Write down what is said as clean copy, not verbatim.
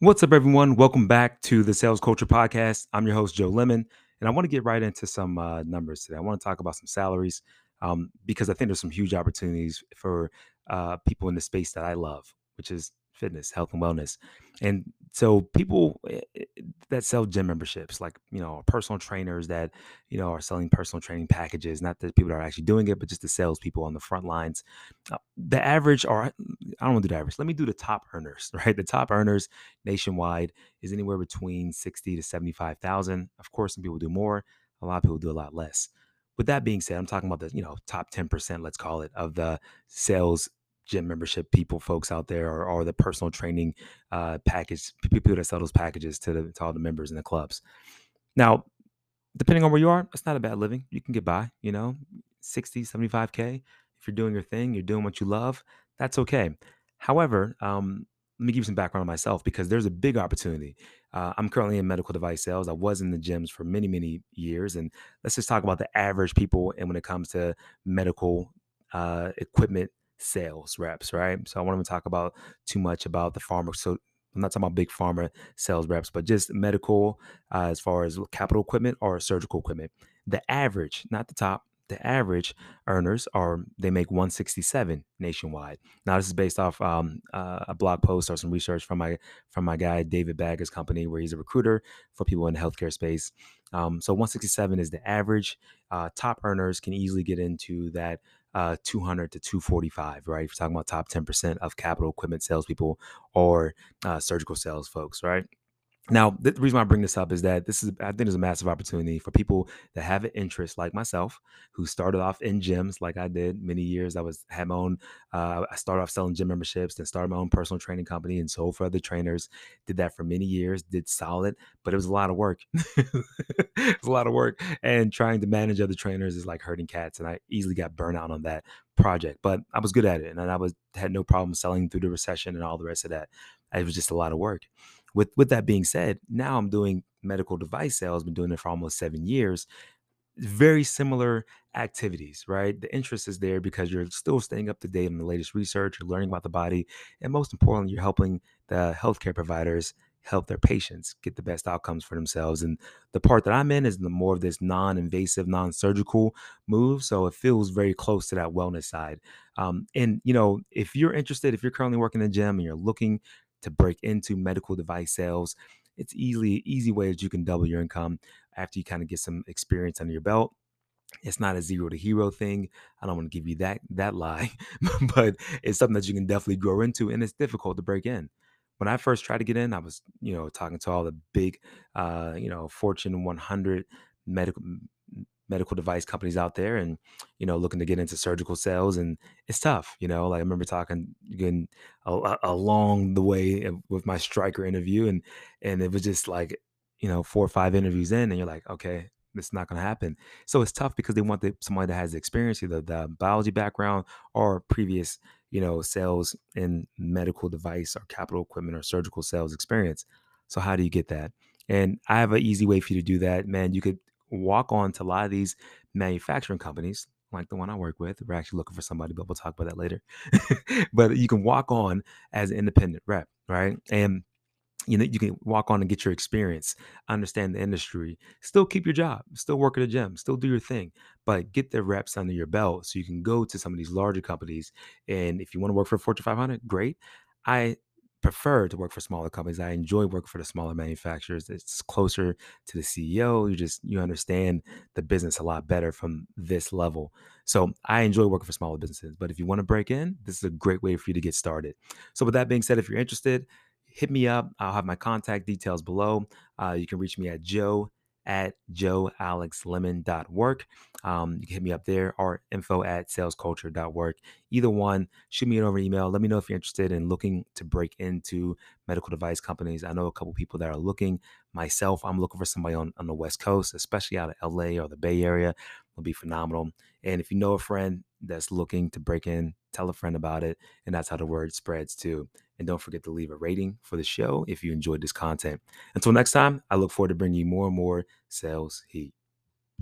What's up, everyone? Welcome back to the Sales Culture Podcast. I'm your host, Joe Lemon, and I want to get right into some numbers today. I want to talk about some salaries because I think there's some huge opportunities for people in the space that I love, which is fitness, health, and wellness. And so people that sell gym memberships, like, you know, personal trainers that, you know, are selling personal training packages, not the people that are actually doing it, but just the salespeople on the front lines. The average, or I don't want to do the average. Let me do the top earners, right? The top earners nationwide is anywhere between 60 to 75,000. Of course, some people do more. A lot of people do a lot less. With that being said, I'm talking about the, you know, top 10%, let's call it, of the sales gym membership people, folks out there, or the personal training package, people that sell those packages to all the members in the clubs. Now, depending on where you are, it's not a bad living. You can get by, you know, 60, 75K. If you're doing your thing, you're doing what you love, that's okay. However, let me give you some background on myself because there's a big opportunity. I'm currently in medical device sales. I was in the gyms for many, many years. And let's just talk about the average people and when it comes to medical equipment sales reps, right? So I want to talk about too much about the pharma. So I'm not talking about big pharma sales reps, but just medical as far as capital equipment or surgical equipment. The average, not the top, the average earners are, they make 167 nationwide. Now this is based off a blog post or some research from my guy, David Bagger's company, where he's a recruiter for people in the healthcare space. So 167 is the average. Top earners can easily get into that 200 to 245, right? If you're talking about top 10% of capital equipment salespeople or surgical sales folks, right? Now, the reason why I bring this up is that I think there's a massive opportunity for people that have an interest like myself, who started off in gyms like I did many years. I had my own, I started off selling gym memberships, then started my own personal training company and sold for other trainers, did that for many years, did solid, but it was a lot of work. It's a lot of work, and trying to manage other trainers is like herding cats, and I easily got burnout on that project. But I was good at it, and I had no problem selling through the recession and all the rest of that. It was just a lot of work. With that being said, now I'm doing medical device sales. Been doing it for almost 7 years. Very similar activities, right? The interest is there because you're still staying up to date on the latest research. You're learning about the body, and most importantly, you're helping the healthcare providers help their patients get the best outcomes for themselves. And the part that I'm in is the more of this non-invasive, non-surgical move. So it feels very close to that wellness side. And you know, if you're interested, if you're currently working in the gym and you're looking to break into medical device sales, it's easy way that you can double your income after you kind of get some experience under your belt. It's not a zero to hero thing. I don't want to give you that lie, but it's something that you can definitely grow into, and it's difficult to break in. When I first tried to get in, I was, you know, talking to all the big, you know, Fortune 100 medical device companies out there, and, you know, looking to get into surgical sales, and it's tough. You know, like I remember talking again along the way with my Stryker interview, and it was just like, you know, 4 or 5 interviews in, and you're like, okay, it's not going to happen. So it's tough because they want somebody that has experience, either the biology background or previous, you know, sales in medical device or capital equipment or surgical sales experience. So how do you get that? And I have an easy way for you to do that, man. You could walk on to a lot of these manufacturing companies, like the one I work with. We're actually looking for somebody, but we'll talk about that later. But you can walk on as an independent rep, right? And you know, you can walk on and get your experience, understand the industry, still keep your job, still work at a gym, still do your thing, but get the reps under your belt so you can go to some of these larger companies. And if you want to work for Fortune 500, great. I prefer to work for smaller companies. I enjoy working for the smaller manufacturers. It's closer to the CEO. You understand the business a lot better from this level. So I enjoy working for smaller businesses, but if you want to break in, this is a great way for you to get started. So with that being said, if you're interested, hit me up. I'll have my contact details below. You can reach me at joe@joealexlemon.work. You can hit me up there, or info@salesculture.work. Either one, shoot me an email. Let me know if you're interested in looking to break into medical device companies. I know a couple people that are looking. Myself, I'm looking for somebody on the West Coast, especially out of LA or the Bay Area. It'll be phenomenal. And if you know a friend that's looking to break in, tell a friend about it. And that's how the word spreads too. And don't forget to leave a rating for the show if you enjoyed this content. Until next time, I look forward to bringing you more and more sales heat.